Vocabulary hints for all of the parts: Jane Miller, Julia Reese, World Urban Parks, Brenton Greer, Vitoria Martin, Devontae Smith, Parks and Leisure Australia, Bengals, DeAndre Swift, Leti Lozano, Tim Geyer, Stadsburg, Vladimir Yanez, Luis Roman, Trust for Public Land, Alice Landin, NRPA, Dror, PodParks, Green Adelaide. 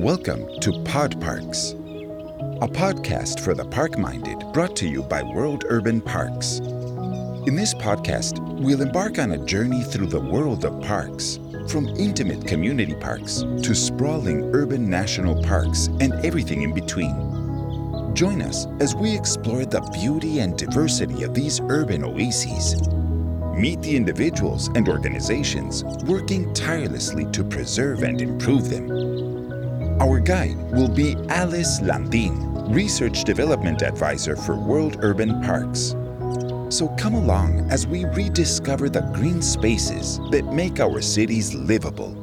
Welcome to PodParks, a podcast for the park-minded brought to you by World Urban Parks. In this podcast, we'll embark on a journey through the world of parks, from intimate community parks to sprawling urban national parks and everything in between. Join us as we explore the beauty and diversity of these urban oases. Meet the individuals and organizations working tirelessly to preserve and improve them. Our guide will be Alice Landin, Research Development Advisor for World Urban Parks. So come along as we rediscover the green spaces that make our cities livable.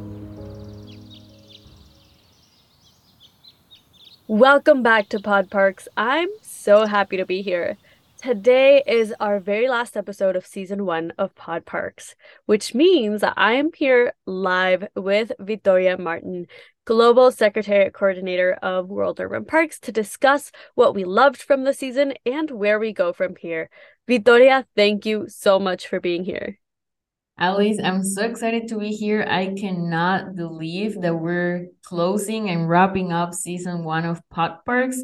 Welcome back to PodParks. I'm so happy to be here. Today is our very last episode of Season 1 of PodParks, which means that I am here live with Vitoria Martin, Global Secretariat Coordinator of World Urban Parks, to discuss what we loved from the season and where we go from here. Vitoria, thank you so much for being here. Alice, I'm so excited to be here. I cannot believe that we're closing and wrapping up Season 1 of PodParks.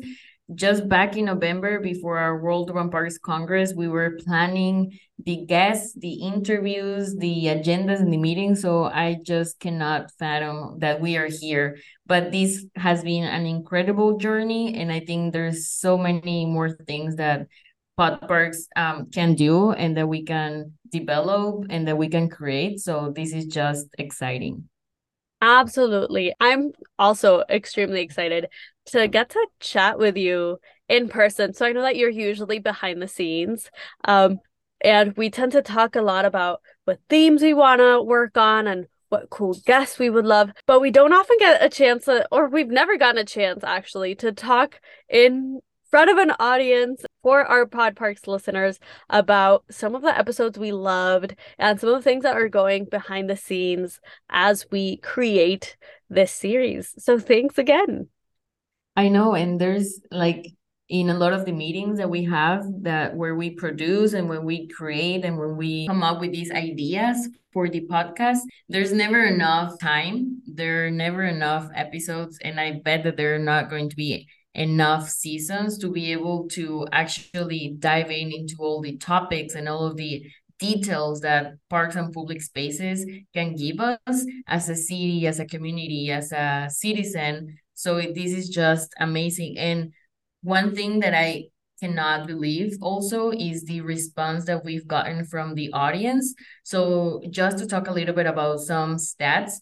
Just back in November, before our World Urban Parks Congress, we were planning the guests, the interviews, the agendas, and the meetings. So I just cannot fathom that we are here. But this has been an incredible journey, and I think there's so many more things that PodParks can do, and that we can develop, and that we can create. So this is just exciting. Absolutely. I'm also extremely excited to get to chat with you in person. So I know that you're usually behind the scenes, and we tend to talk a lot about what themes we want to work on and what cool guests we would love, but we don't often get a chance we've never gotten a chance to talk in front of an audience for our PodParks listeners about some of the episodes we loved and some of the things that are going behind the scenes as we create this series. So thanks again. I know, and there's in a lot of the meetings that we have where we produce and when we create and when we come up with these ideas for the podcast, there's never enough time. There are never enough episodes, and I bet that there are not going to be enough seasons to be able to actually dive into all the topics and all of the details that parks and public spaces can give us as a city, as a community, as a citizen. So this is just amazing. And one thing that I cannot believe also is the response that we've gotten from the audience. So just to talk a little bit about some stats,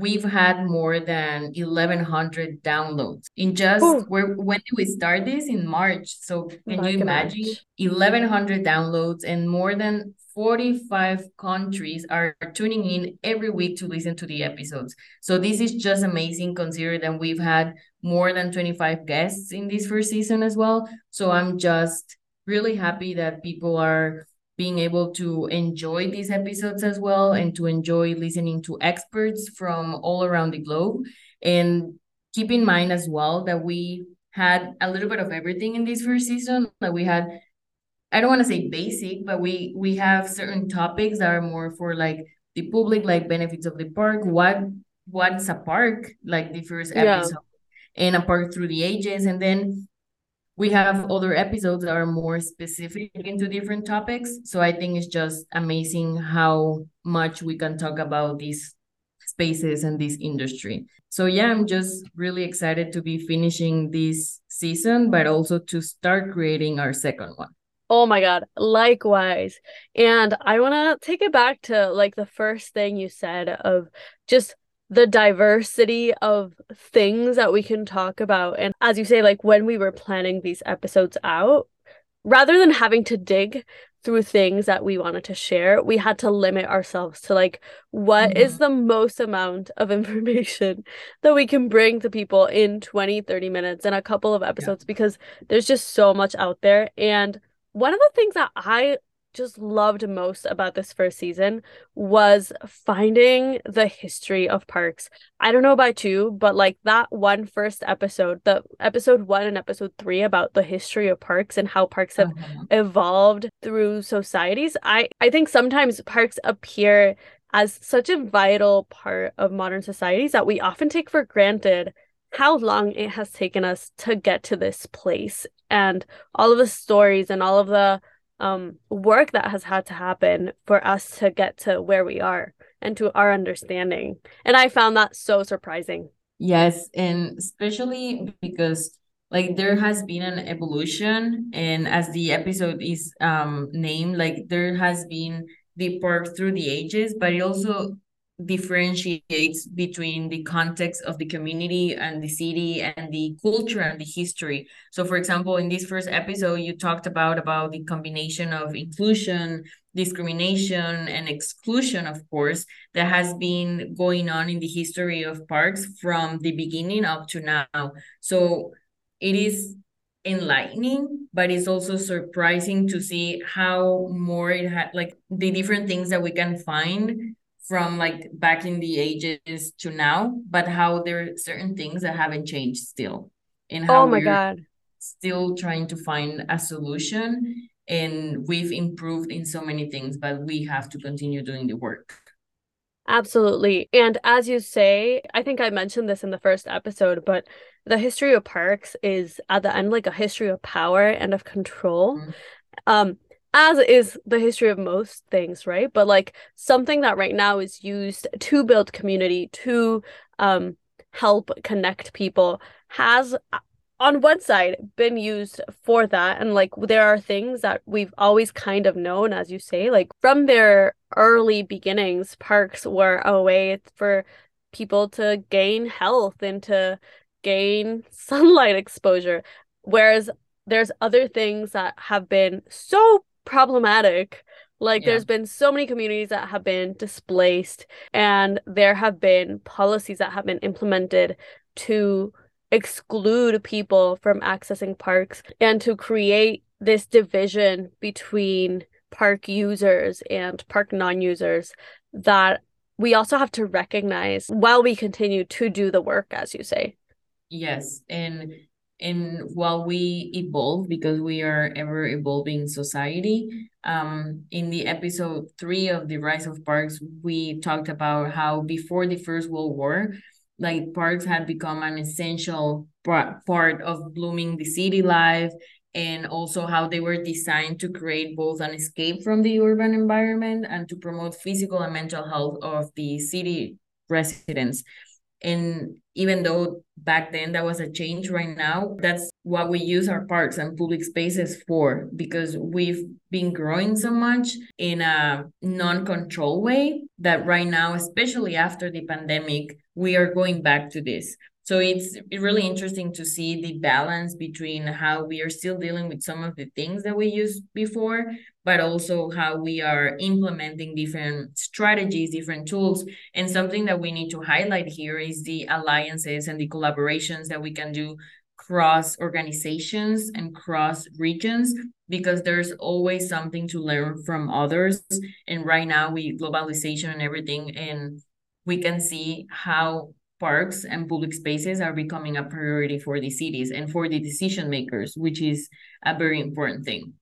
we've had more than 1,100 downloads in just when did we start this? In March. So can you imagine 1,100 downloads, and more than 45 countries are tuning in every week to listen to the episodes. So this is just amazing, considering that we've had more than 25 guests in this first season as well. So I'm just really happy that people are being able to enjoy these episodes as well, and to enjoy listening to experts from all around the globe. And keep in mind as well that we had a little bit of everything in this first season. That we had, I don't want to say basic, but we have certain topics that are more for the public, benefits of the park, what's a park, the first episode, and a park through the ages. And then we have other episodes that are more specific into different topics. So I think it's just amazing how much we can talk about these spaces and this industry. So yeah, I'm just really excited to be finishing this season, but also to start creating our second one. Oh my God, likewise. And I want to take it back to the first thing you said of just the diversity of things that we can talk about. And as you say, when we were planning these episodes out, rather than having to dig through things that we wanted to share, we had to limit ourselves to what is the most amount of information that we can bring to people in 20-30 minutes and a couple of episodes, because there's just so much out there. And one of the things that I just loved most about this first season was finding the history of parks. I don't know about you, but that one first episode, the episode 1 and episode 3 about the history of parks and how parks have evolved through societies. I think sometimes parks appear as such a vital part of modern societies that we often take for granted how long it has taken us to get to this place, and all of the stories and all of the work that has had to happen for us to get to where we are and to our understanding. And I found that so surprising. Yes, and especially because like there has been an evolution, and as the episode is named, like there has been the park through the ages, but it also differentiates between the context of the community and the city and the culture and the history. So for example, in this first episode, you talked about the combination of inclusion, discrimination, and exclusion, of course, that has been going on in the history of parks from the beginning up to now. So it is enlightening, but it's also surprising to see how more it had, like the different things that we can find from like back in the ages to now, but how there are certain things that haven't changed still, and how we're still trying to find a solution. And we've improved in so many things, but we have to continue doing the work. Absolutely. And as you say, I think I mentioned this in the first episode, but the history of parks is at the end like a history of power and of control. Mm-hmm. As is the history of most things, right? But like something that right now is used to build community, to help connect people, has on one side been used for that. And like there are things that we've always kind of known, as you say, like from their early beginnings, parks were a way for people to gain health and to gain sunlight exposure. Whereas there's other things that have been so problematic. Like there's been so many communities that have been displaced, and there have been policies that have been implemented to exclude people from accessing parks and to create this division between park users and park non-users that we also have to recognize while we continue to do the work, as you say. Yes, and while we evolve, because we are ever evolving society, in the episode 3 of The Rise of Parks, we talked about how before the First World War, like parks had become an essential part of blooming the city life, and also how they were designed to create both an escape from the urban environment and to promote physical and mental health of the city residents. And even though back then that was a change, right now that's what we use our parks and public spaces for, because we've been growing so much in a non-control way that right now, especially after the pandemic, we are going back to this. So it's really interesting to see the balance between how we are still dealing with some of the things that we used before, but also how we are implementing different strategies, different tools. And something that we need to highlight here is the alliances and the collaborations that we can do cross organizations and cross regions, because there's always something to learn from others. And right now with globalization and everything, and we can see how parks and public spaces are becoming a priority for the cities and for the decision makers, which is a very important thing.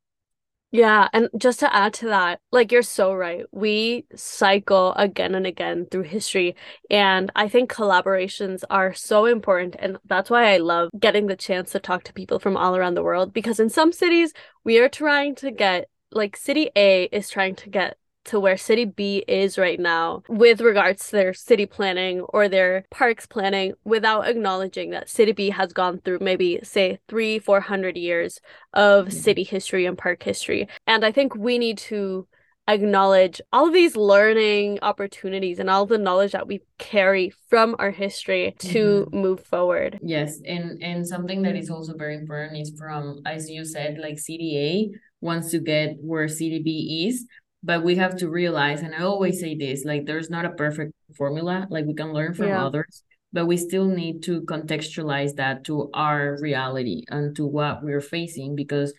Yeah, and just to add to that, like you're so right. We cycle again and again through history, and I think collaborations are so important, and that's why I love getting the chance to talk to people from all around the world, because in some cities we are trying to get, like City A is trying to get to where City B is right now with regards to their city planning or their parks planning, without acknowledging that City B has gone through maybe, say, 300-400 years of city history and park history. And I think we need to acknowledge all of these learning opportunities and all the knowledge that we carry from our history to move forward. Yes, and something that is also very important is from, as you said, like City A wants to get where City B is. But we have to realize, and I always say this, like there's not a perfect formula, like we can learn from others, but we still need to contextualize that to our reality and to what we're facing, because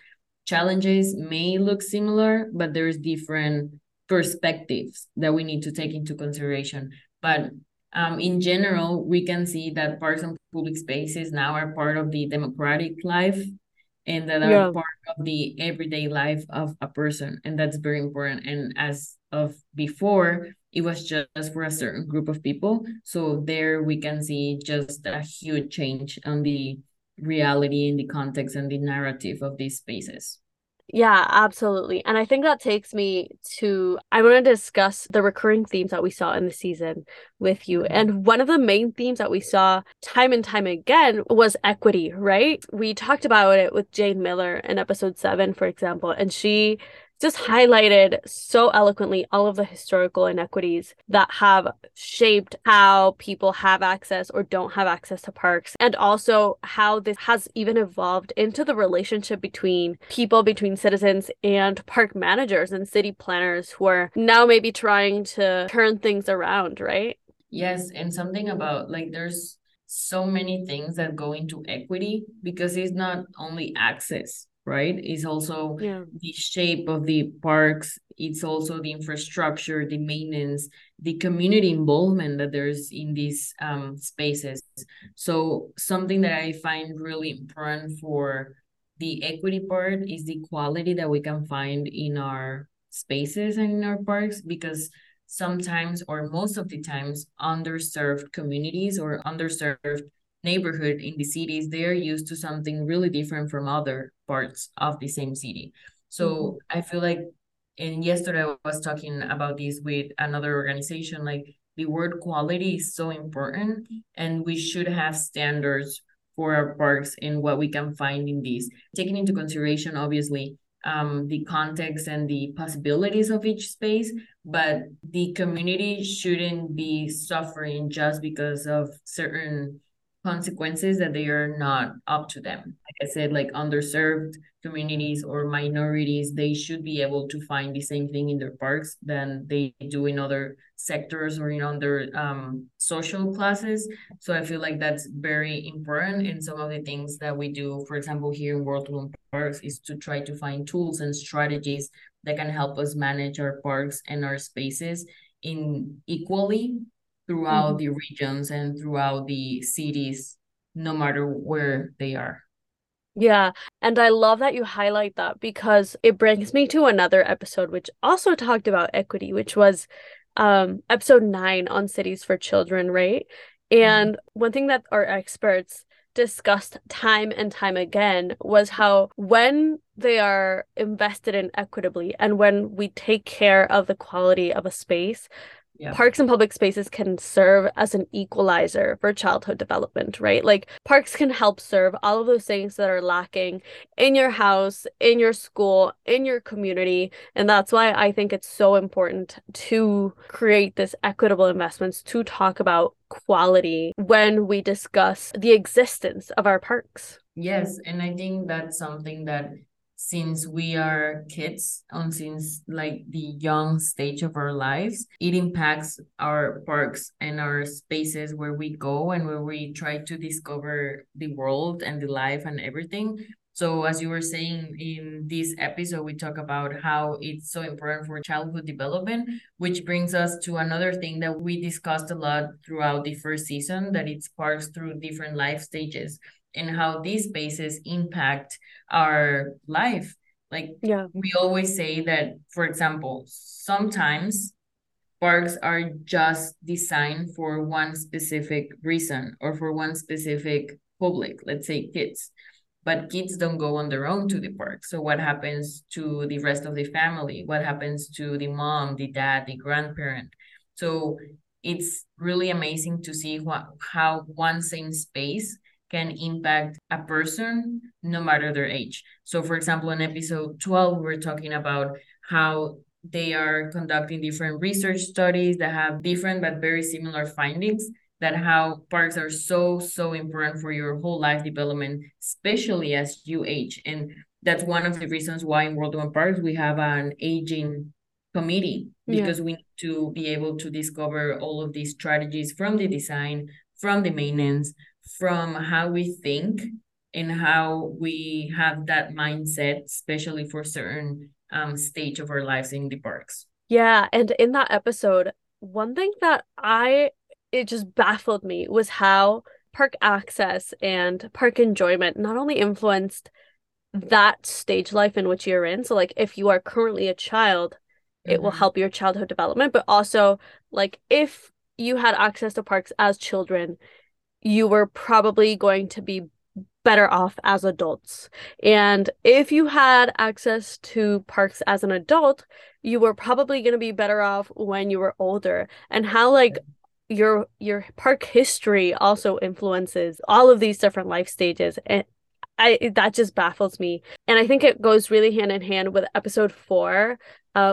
challenges may look similar, but there's different perspectives that we need to take into consideration. But in general, we can see that parks and public spaces now are part of the democratic life, and that are part of the everyday life of a person. And that's very important. And as of before, It was just for a certain group of people. So there we can see just a huge change on the reality and the context and the narrative of these spaces. Yeah, absolutely. And I think that takes me to, I want to discuss the recurring themes that we saw in the season with you. And one of the main themes that we saw time and time again was equity, right? We talked about it with Jane Miller in episode 7, for example, and she just highlighted so eloquently all of the historical inequities that have shaped how people have access or don't have access to parks, and also how this has even evolved into the relationship between people, between citizens and park managers and city planners who are now maybe trying to turn things around, right? Yes, and something about like there's so many things that go into equity because it's not only access, right? It's also the shape of the parks. It's also the infrastructure, the maintenance, the community involvement that there's in these spaces. So something that I find really important for the equity part is the quality that we can find in our spaces and in our parks, because sometimes or most of the times underserved communities or underserved neighborhood in the cities, they're used to something really different from other parts of the same city. So I feel like, and yesterday I was talking about this with another organization, like the word quality is so important, and we should have standards for our parks and what we can find in these, taking into consideration, obviously, the context and the possibilities of each space, but the community shouldn't be suffering just because of certain consequences that they are not up to them. Like I said, like underserved communities or minorities, they should be able to find the same thing in their parks than they do in other sectors or in other social classes. So I feel like that's very important. And some of the things that we do, for example, here in World Urban Parks, is to try to find tools and strategies that can help us manage our parks and our spaces in equally throughout the regions and throughout the cities, no matter where they are. Yeah, and I love that you highlight that, because it brings me to another episode which also talked about equity, which was episode 9 on Cities for Children, right? And one thing that our experts discussed time and time again was how when they are invested in equitably and when we take care of the quality of a space, parks and public spaces can serve as an equalizer for childhood development, right? Like parks can help serve all of those things that are lacking in your house, in your school, in your community. And that's why I think it's so important to create this equitable investments, to talk about quality when we discuss the existence of our parks. Yes. And I think that's something that since we are kids and since like the young stage of our lives, it impacts our parks and our spaces where we go and where we try to discover the world and the life and everything. So as you were saying, in this episode, we talk about how it's so important for childhood development, which brings us to another thing that we discussed a lot throughout the first season, that it's parks through different life stages and how these spaces impact our life. Like we always say that, for example, sometimes parks are just designed for one specific reason or for one specific public, let's say kids, but kids don't go on their own to the park. So what happens to the rest of the family? What happens to the mom, the dad, the grandparent? So it's really amazing to see how one same space can impact a person no matter their age. So for example, in episode 12, we're talking about how they are conducting different research studies that have different but very similar findings, that how parks are so important for your whole life development, especially as you age. And that's one of the reasons why in World Urban Parks we have an aging committee, because we need to be able to discover all of these strategies from the design, from the maintenance, from how we think and how we have that mindset, especially for certain stage of our lives in the parks. Yeah, and in that episode, one thing that it just baffled me was how park access and park enjoyment not only influenced that stage life in which you're in. So like if you are currently a child, It will help your childhood development, but also, like, if you had access to parks as children, you were probably going to be better off as adults. And if you had access to parks as an adult, you were probably going to be better off when you were older. And how, like, your park history also influences all of these different life stages. And that just baffles me. And I think it goes really hand in hand with episode 4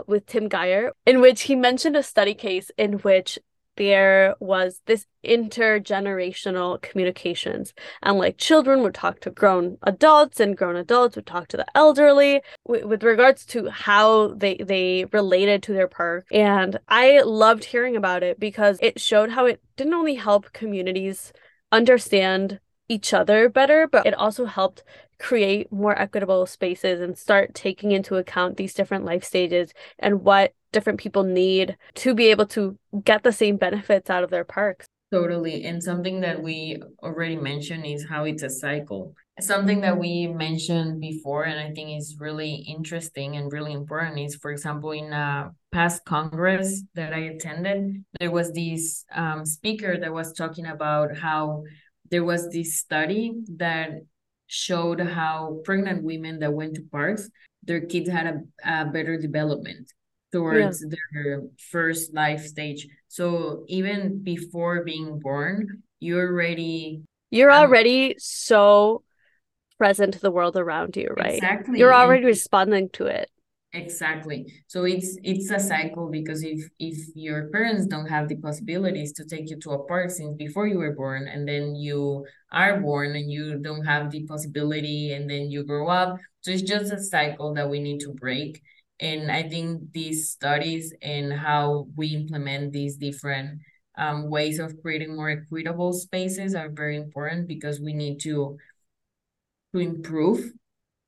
with Tim Geyer, in which he mentioned a study case in which there was this intergenerational communications, and like children would talk to grown adults and grown adults would talk to the elderly with regards to how they related to their park. And I loved hearing about it because it showed how it didn't only help communities understand each other better, but it also helped create more equitable spaces and start taking into account these different life stages and what different people need to be able to get the same benefits out of their parks. Totally. And something that we already mentioned is how it's a cycle. Something that we mentioned before, and I think is really interesting and really important, is, for example, in a past Congress that I attended, there was this speaker that was talking about how there was this study that showed how pregnant women that went to parks, their kids had a better development towards their first life stage. So even before being born, you're already so present to the world around you, right? Exactly. You're already responding to it. Exactly. So it's a cycle, because if your parents don't have the possibilities to take you to a park since before you were born, and then you are born and you don't have the possibility, and then you grow up. So it's just a cycle that we need to break. And I think these studies and how we implement these different ways of creating more equitable spaces are very important, because we need to improve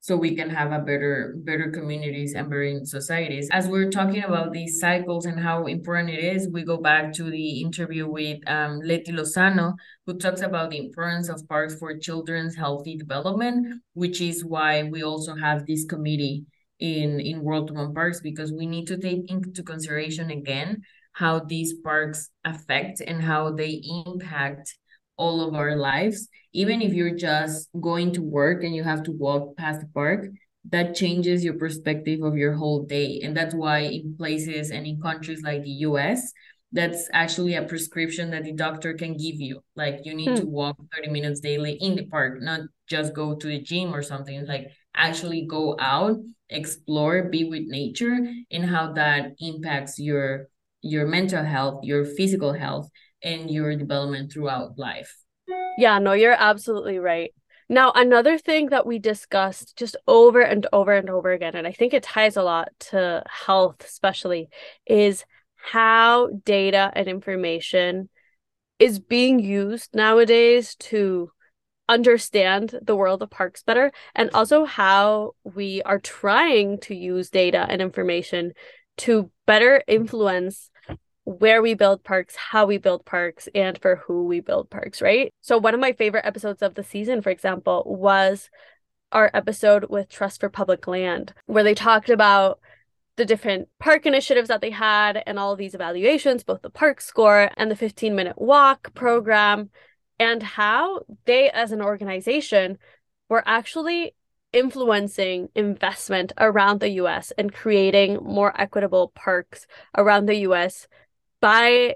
so we can have a better communities and better societies. As we're talking about these cycles and how important it is, we go back to the interview with Leti Lozano, who talks about the importance of parks for children's healthy development, which is why we also have this committee in World Urban Parks, because we need to take into consideration again how these parks affect and how they impact all of our lives. Even if you're just going to work and you have to walk past the park, that changes your perspective of your whole day. And that's why in places and in countries like the US, that's actually a prescription that the doctor can give you. Like, you need to walk 30 minutes daily in the park, not just go to the gym or something. It's like, actually go out, explore, be with nature, and how that impacts your mental health, your physical health, and your development throughout life. Yeah, no, you're absolutely right. Now, another thing that we discussed just over and over and over again, and I think it ties a lot to health especially, is how data and information is being used nowadays to understand the world of parks better, and also how we are trying to use data and information to better influence where we build parks, how we build parks, and for who we build parks, right? So one of my favorite episodes of the season, for example, was our episode with Trust for Public Land, where they talked about the different park initiatives that they had and all these evaluations, both the park score and the 15-minute walk program, and how they as an organization were actually influencing investment around the US and creating more equitable parks around the US by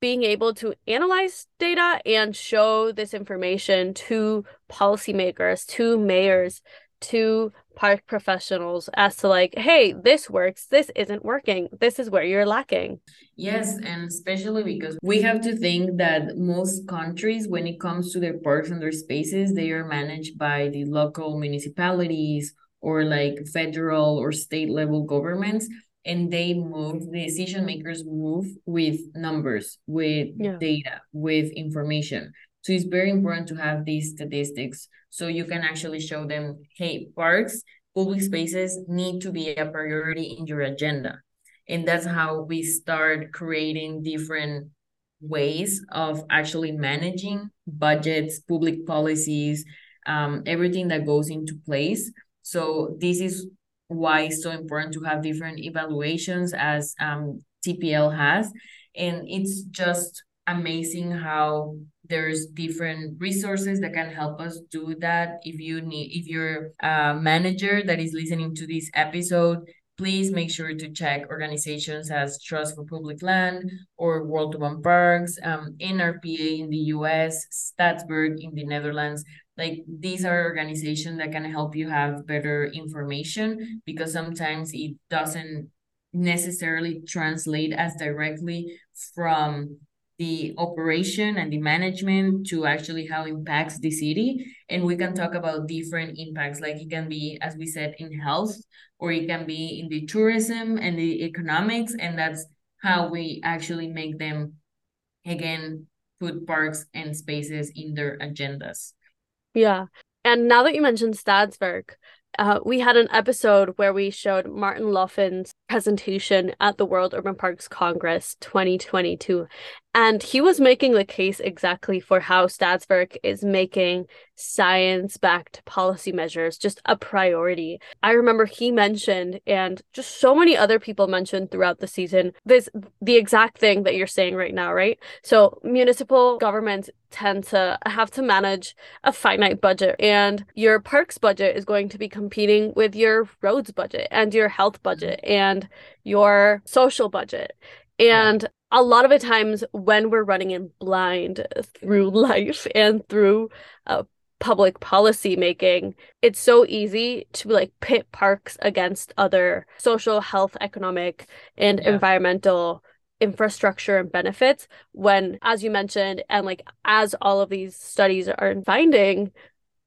being able to analyze data and show this information to policymakers, to mayors, to park professionals, as to like, hey, this works, this isn't working, this is where you're lacking. Yes, and especially because we have to think that most countries, when it comes to their parks and their spaces, they are managed by the local municipalities or like federal or state level governments, and the decision makers move with numbers, with data, with information. So it's very important to have these statistics so you can actually show them, hey, parks, public spaces need to be a priority in your agenda. And that's how we start creating different ways of actually managing budgets, public policies, everything that goes into place. So this is why it's so important to have different evaluations as TPL has. And it's just amazing how there's different resources that can help us do that. If you need, if you're a manager that is listening to this episode, please make sure to check organizations as Trust for Public Land or World Urban Parks, NRPA in the US, Stadsburg in the Netherlands. Like, these are organizations that can help you have better information, because sometimes it doesn't necessarily translate as directly from the operation and the management to actually how it impacts the city. And we can talk about different impacts. Like, it can be, as we said, in health, or it can be in the tourism and the economics. And that's how we actually make them, again, put parks and spaces in their agendas. Yeah. And now that you mentioned Stadsburg, we had an episode where we showed Martin Loffin's presentation at the World Urban Parks Congress 2022. And he was making the case exactly for how Stadsburg is making science-backed policy measures just a priority. I remember he mentioned, and just so many other people mentioned throughout the season, the exact thing that you're saying right now, right? So municipal governments tend to have to manage a finite budget, and your parks budget is going to be competing with your roads budget and your health budget and your social budget. And a lot of the times when we're running in blind through life and through public policy making, it's so easy to like pit parks against other social, health, economic, and environmental infrastructure and benefits. When, as you mentioned, and like as all of these studies are finding,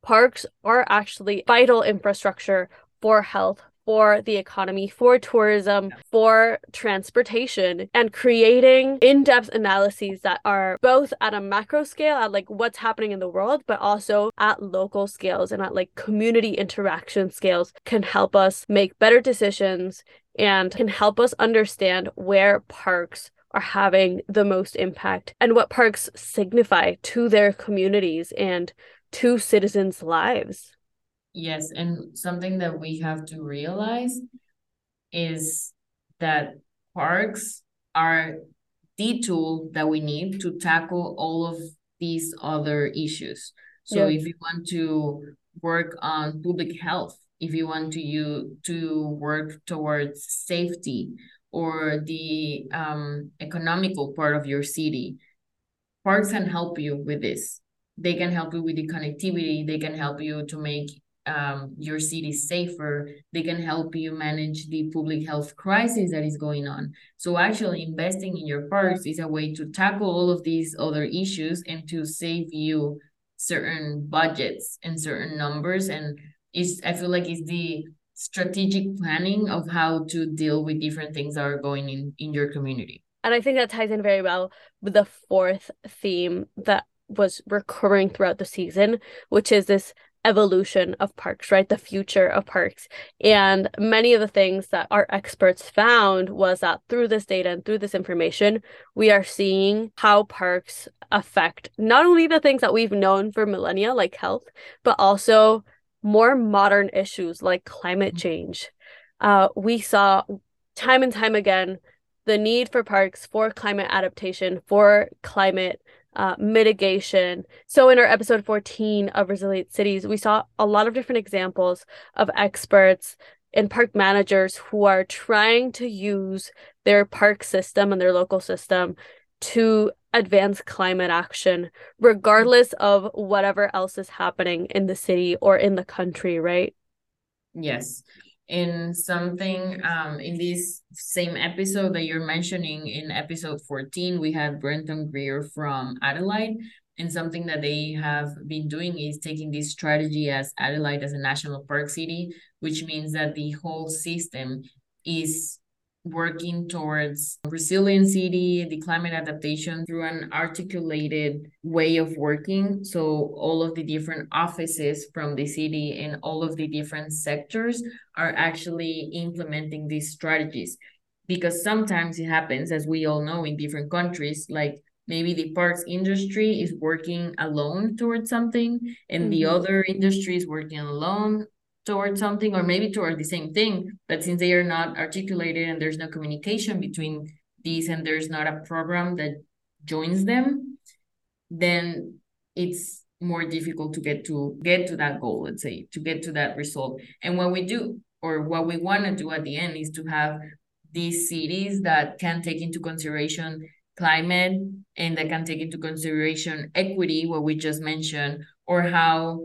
parks are actually vital infrastructure for health, for the economy, for tourism, for transportation, and creating in-depth analyses that are both at a macro scale, at like what's happening in the world, but also at local scales and at like community interaction scales, can help us make better decisions and can help us understand where parks are having the most impact and what parks signify to their communities and to citizens' lives. Yes, and something that we have to realize is that parks are the tool that we need to tackle all of these other issues. So if you want to work on public health, if you want to work towards safety or the economical part of your city, parks can help you with this. They can help you with the connectivity. They can help you to make your city safer. They can help you manage the public health crisis that is going on. So actually investing in your parks is a way to tackle all of these other issues and to save you certain budgets and certain numbers. And I feel like it's the strategic planning of how to deal with different things that are going in your community. And I think that ties in very well with the fourth theme that was recurring throughout the season, which is this evolution of parks, right? The future of parks. And many of the things that our experts found was that through this data and through this information, we are seeing how parks affect not only the things that we've known for millennia, like health, but also more modern issues like climate change. We saw time and time again the need for parks for climate adaptation, for climate mitigation. So in our episode 14 of Resilient Cities, we saw a lot of different examples of experts and park managers who are trying to use their park system and their local system to advance climate action, regardless of whatever else is happening in the city or in the country, right? Yes. In something, in this same episode that you're mentioning, in episode 14, we had Brenton Greer from Adelaide, and something that they have been doing is taking this strategy as Adelaide as a national park city, which means that the whole system is working towards resilient city, the climate adaptation through an articulated way of working. So all of the different offices from the city and all of the different sectors are actually implementing these strategies, because sometimes it happens, as we all know, in different countries, like maybe the parks industry is working alone towards something and the other industry is working alone towards something, or maybe towards the same thing, but since they are not articulated and there's no communication between these and there's not a program that joins them, then it's more difficult to get to that goal, let's say, to get to that result. And what we do, or what we want to do at the end, is to have these cities that can take into consideration climate and that can take into consideration equity, what we just mentioned, or how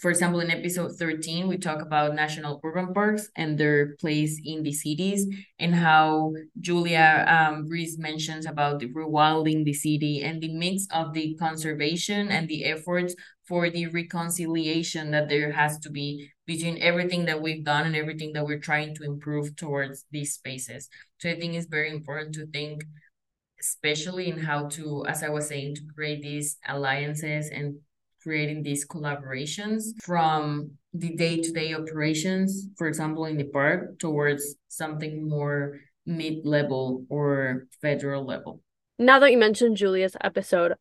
for example, in episode 13, we talk about national urban parks and their place in the cities, and how Julia Reese mentions about the rewilding the city and the mix of the conservation and the efforts for the reconciliation that there has to be between everything that we've done and everything that we're trying to improve towards these spaces. So I think it's very important to think, especially in how to, as I was saying, to create these alliances and creating these collaborations from the day-to-day operations, for example, in the park, towards something more mid-level or federal level. Now that you mentioned Julia's episode,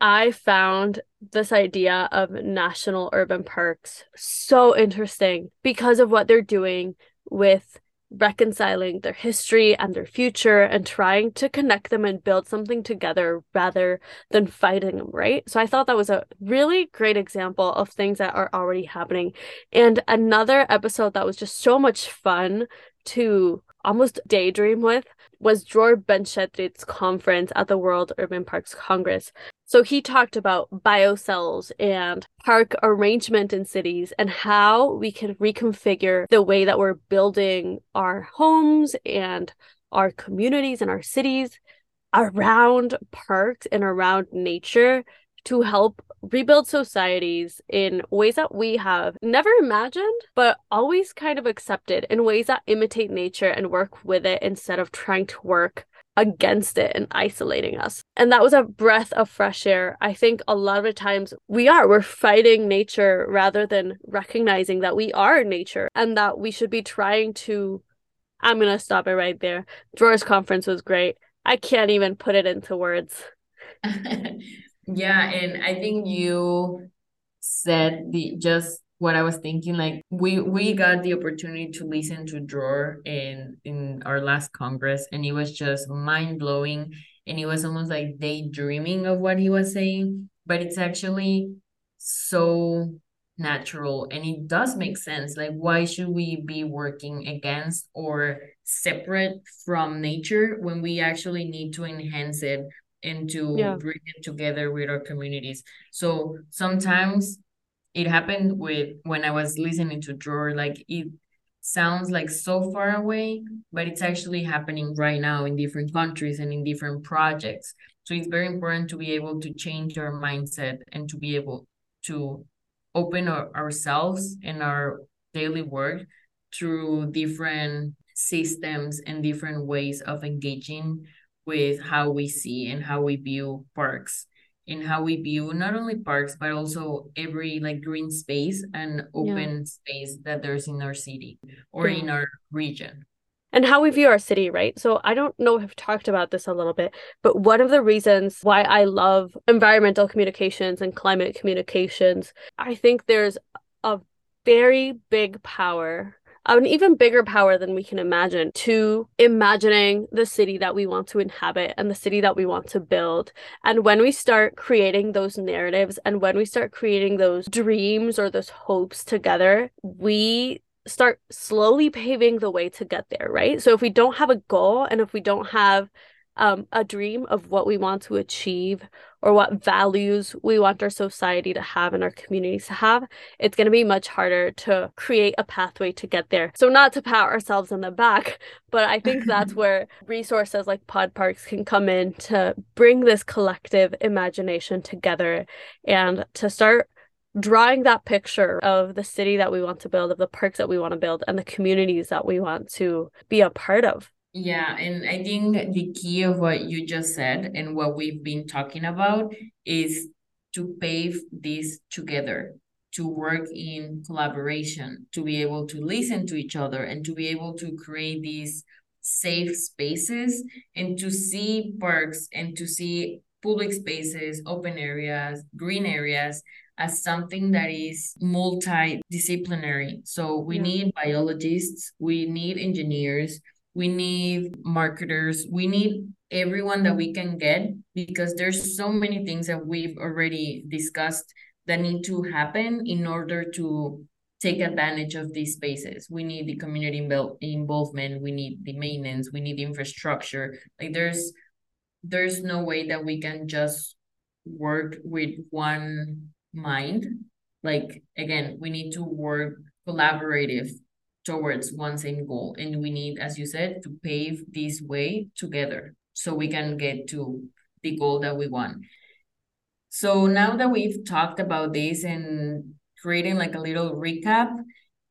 I found this idea of national urban parks so interesting because of what they're doing with reconciling their history and their future and trying to connect them and build something together rather than fighting them, right? So I thought that was a really great example of things that are already happening. And another episode that was just so much fun to almost daydream with was Dror conference at the World Urban Parks Congress. So he talked about biocells and park arrangement in cities and how we can reconfigure the way that we're building our homes and our communities and our cities around parks and around nature to help rebuild societies in ways that we have never imagined, but always kind of accepted, in ways that imitate nature and work with it instead of trying to work against it and isolating us. And that was a breath of fresh air. I think a lot of the times we're fighting nature rather than recognizing that we are nature and that we should be trying to... I'm going to stop it right there. Dror's conference was great. I can't even put it into words. Yeah, and I think you said just what I was thinking. Like we got the opportunity to listen to Dror in our last Congress, and it was just mind-blowing, and it was almost like daydreaming of what he was saying, but it's actually so natural and it does make sense. Like, why should we be working against or separate from nature when we actually need to enhance it and to bring it together with our communities? So sometimes it happened when I was listening to Dror, like it sounds like so far away, but it's actually happening right now in different countries and in different projects. So it's very important to be able to change our mindset and to be able to open ourselves and our daily work through different systems and different ways of engaging with how we see and how we view parks, in how we view not only parks, but also every green space and open space that there's in our city or in our region. And how we view our city, right? So I don't know if I've talked about this a little bit, but one of the reasons why I love environmental communications and climate communications, I think there's a very big power, an even bigger power than we can imagine, to imagining the city that we want to inhabit and the city that we want to build. And when we start creating those narratives and when we start creating those dreams or those hopes together, we start slowly paving the way to get there, right? So if we don't have a goal and if we don't have a dream of what we want to achieve or what values we want our society to have and our communities to have, it's going to be much harder to create a pathway to get there. So not to pat ourselves on the back, but I think that's where resources like PodParks can come in to bring this collective imagination together and to start drawing that picture of the city that we want to build, of the parks that we want to build, and the communities that we want to be a part of. Yeah, and I think the key of what you just said and what we've been talking about is to pave this together, to work in collaboration, to be able to listen to each other and to be able to create these safe spaces and to see parks and to see public spaces, open areas, green areas as something that is multidisciplinary. So we need biologists, we need engineers, we need marketers, we need everyone that we can get, because there's so many things that we've already discussed that need to happen in order to take advantage of these spaces. We need the community involvement, we need the maintenance, we need infrastructure. Like there's no way that we can just work with one mind. Like, again, we need to work collaborative towards one same goal. And we need, as you said, to pave this way together so we can get to the goal that we want. So now that we've talked about this and creating like a little recap,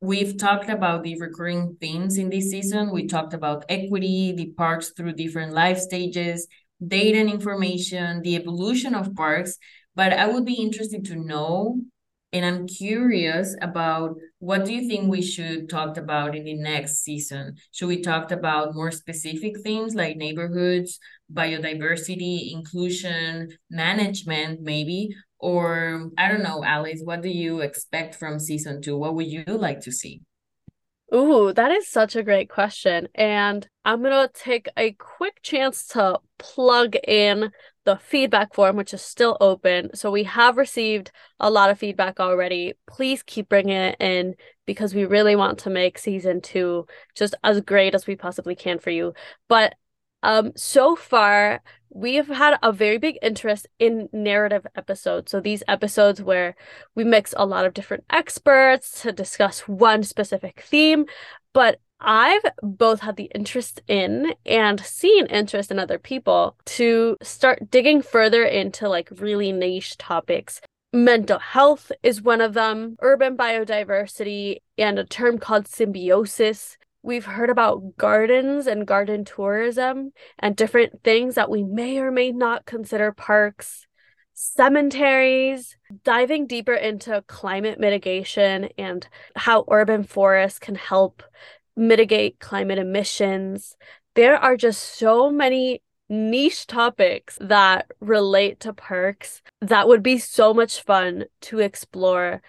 we've talked about the recurring themes in this season. We talked about equity, the parks through different life stages, data and information, the evolution of parks. But I would be interested to know, and I'm curious about, what do you think we should talk about in the next season? Should we talk about more specific themes like neighborhoods, biodiversity, inclusion, management maybe? Or I don't know, Alice, what do you expect from season 2? What would you like to see? Ooh, that is such a great question. And I'm going to take a quick chance to plug in the feedback form, which is still open. So we have received a lot of feedback already. Please keep bringing it in, because we really want to make season 2 just as great as we possibly can for you. But so far, we have had a very big interest in narrative episodes. So these episodes where we mix a lot of different experts to discuss one specific theme. But I've both had the interest in and seen interest in other people to start digging further into like really niche topics. Mental health is one of them, urban biodiversity, and a term called symbiosis. We've heard about gardens and garden tourism and different things that we may or may not consider parks, cemeteries, diving deeper into climate mitigation and how urban forests can help mitigate climate emissions. There are just so many niche topics that relate to parks that would be so much fun to explore,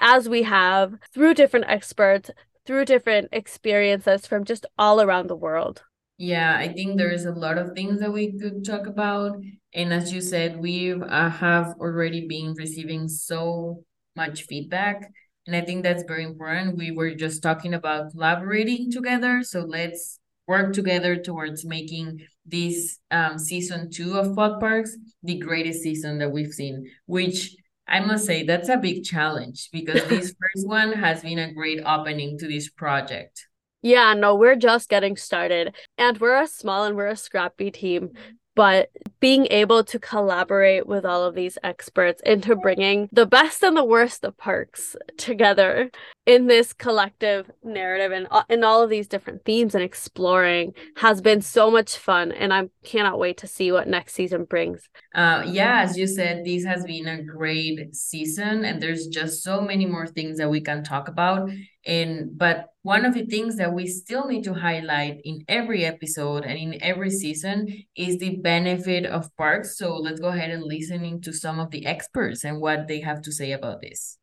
as we have through different experts, through different experiences from just all around the world. Yeah, I think there is a lot of things that we could talk about. And as you said, we have already been receiving so much feedback. And I think that's very important. We were just talking about collaborating together. So let's work together towards making this season 2 of PodParks the greatest season that we've seen, which I must say, that's a big challenge, because this first one has been a great opening to this project. Yeah, no, we're just getting started, and we're a small and we're a scrappy team, but being able to collaborate with all of these experts into bringing the best and the worst of parks together in this collective narrative and in all of these different themes and exploring has been so much fun. And I cannot wait to see what next season brings. Yeah, as you said, this has been a great season, and there's just so many more things that we can talk about. But one of the things that we still need to highlight in every episode and in every season is the benefit of parks. So let's go ahead and listen to some of the experts and what they have to say about this.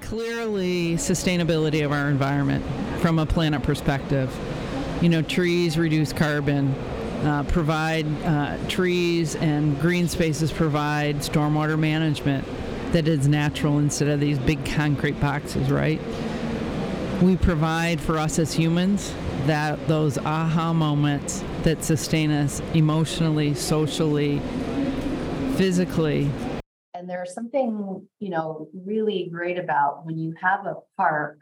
Clearly, sustainability of our environment from a planet perspective. You know, trees reduce carbon, trees and green spaces provide stormwater management that is natural instead of these big concrete boxes, right? We provide for us as humans that those aha moments that sustain us emotionally, socially, physically. And there's something, you know, really great about when you have a park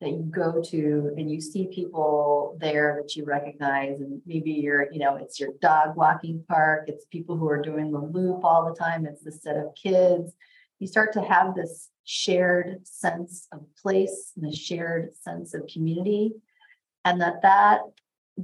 that you go to and you see people there that you recognize, and maybe you're, you know, it's your dog walking park, it's people who are doing the loop all the time, it's the set of kids. You start to have this shared sense of place and a shared sense of community, and that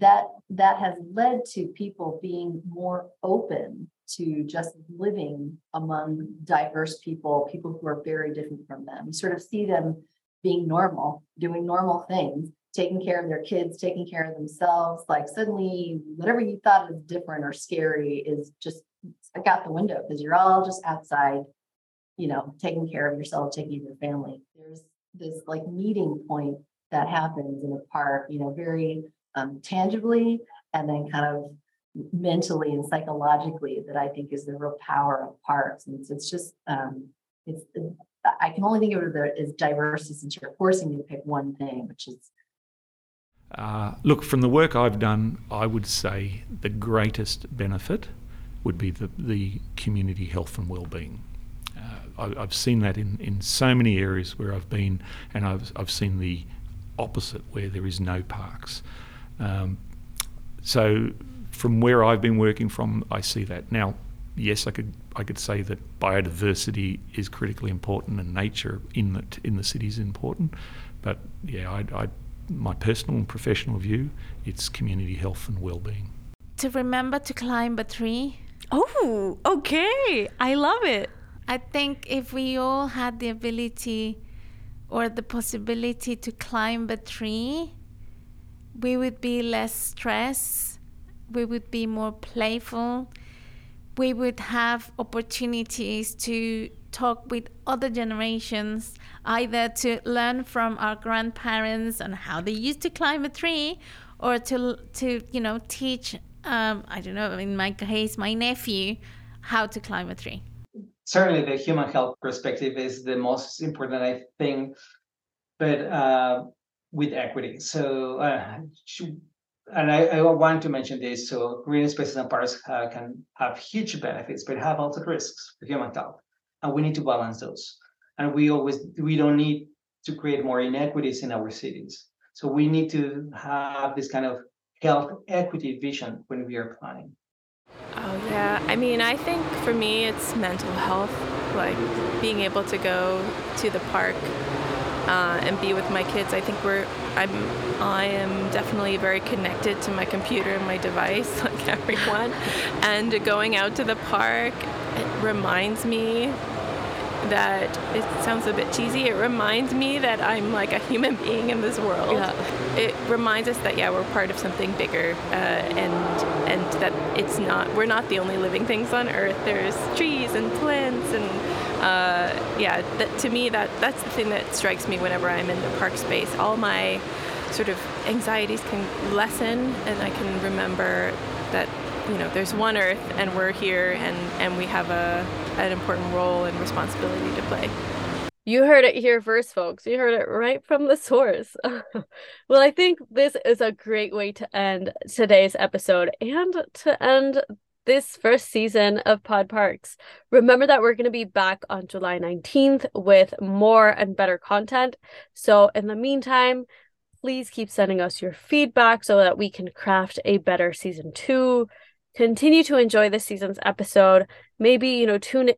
has led to people being more open to just living among diverse people, people who are very different from them. You sort of see them being normal, doing normal things, taking care of their kids, taking care of themselves. Like suddenly, whatever you thought was different or scary is just like out the window, because you're all just outside, you know, taking care of yourself, taking care of your family. There's this like meeting point that happens in a park, you know, very tangibly, and then kind of mentally and psychologically, that I think is the real power of parks. And so it's just, I can only think of it as diversity, since you're forcing me to pick one thing, which is. Look, from the work I've done, I would say the greatest benefit would be the community health and wellbeing. I've seen that in so many areas where I've been, and I've seen the opposite where there is no parks. So from where I've been working from, I see that. Now, yes, I could say that biodiversity is critically important, and nature in the city is important, but yeah, my personal and professional view, it's community health and well-being. To remember to climb a tree. Oh, okay. I love it. I think if we all had the ability or the possibility to climb a tree, we would be less stressed, we would be more playful, we would have opportunities to talk with other generations, either to learn from our grandparents on how they used to climb a tree, or to you know, teach, I don't know, in my case, my nephew, how to climb a tree. Certainly the human health perspective is the most important, I think, but with equity. So, and I want to mention this, so green spaces and parks can have huge benefits, but have also risks for human health. And we need to balance those. And we don't need to create more inequities in our cities. So we need to have this kind of health equity vision when we are planning. Oh yeah, I mean, I think for me it's mental health, like being able to go to the park and be with my kids. I think I am definitely very connected to my computer and my device, like everyone, and going out to the park, it reminds me that, it sounds a bit cheesy, it reminds me that I'm like a human being in this world. Yeah. It reminds us that, yeah, we're part of something bigger, and that we're not the only living things on Earth. There's trees and plants, and to me that's the thing that strikes me whenever I'm in the park space. All my sort of anxieties can lessen, and I can remember that, you know, there's one Earth, and we're here, and we have an important role and responsibility to play. You heard it here first, folks. You heard it right from the source. Well, I think this is a great way to end today's episode and to end this first season of Pod Parks. Remember that we're going to be back on July 19th with more and better content. So in the meantime, please keep sending us your feedback so that we can craft a better season 2. Continue to enjoy this season's episode. Maybe, you know, tune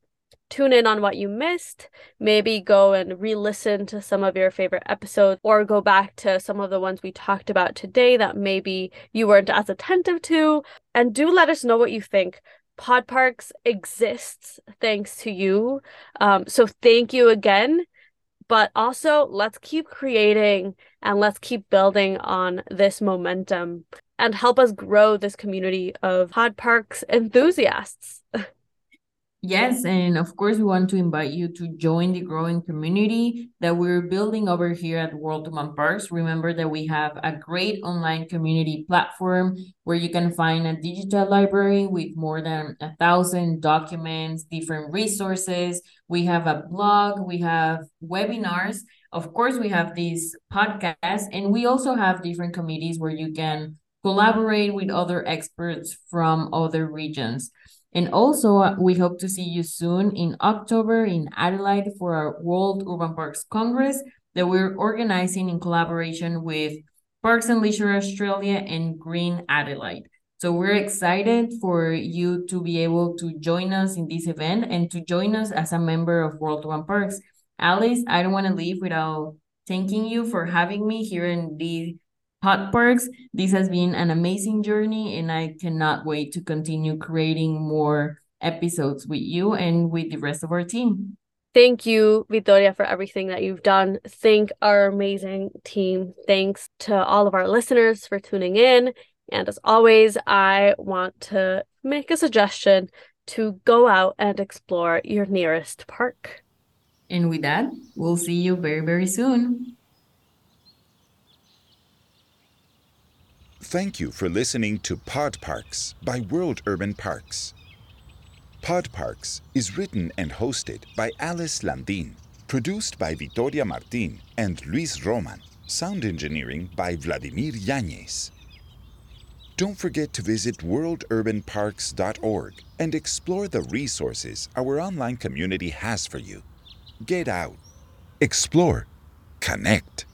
in on what you missed. Maybe go and re-listen to some of your favorite episodes, or go back to some of the ones we talked about today that maybe you weren't as attentive to. And do let us know what you think. PodParks exists thanks to you. So thank you again. But also, let's keep creating and let's keep building on this momentum, and help us grow this community of PodParks enthusiasts. Yes, and of course, we want to invite you to join the growing community that we're building over here at World Urban Parks. Remember that we have a great online community platform where you can find a digital library with more than 1,000 documents, different resources. We have a blog, we have webinars. Of course, we have these podcasts, and we also have different committees where you can collaborate with other experts from other regions. And also, we hope to see you soon in October in Adelaide for our World Urban Parks Congress that we're organizing in collaboration with Parks and Leisure Australia and Green Adelaide. So we're excited for you to be able to join us in this event and to join us as a member of World Urban Parks. Alice, I don't want to leave without thanking you for having me here in the Pod Parks. This has been an amazing journey, and I cannot wait to continue creating more episodes with you and with the rest of our team. Thank you, Vitoria, for everything that you've done. Thank our amazing team. Thanks to all of our listeners for tuning in. And as always, I want to make a suggestion to go out and explore your nearest park. And with that, we'll see you very, very soon. Thank you for listening to PodParks by World Urban Parks. PodParks is written and hosted by Alice Landin, produced by Vitoria Martin and Luis Roman, sound engineering by Vladimir Yanez. Don't forget to visit worldurbanparks.org and explore the resources our online community has for you. Get out, explore, connect.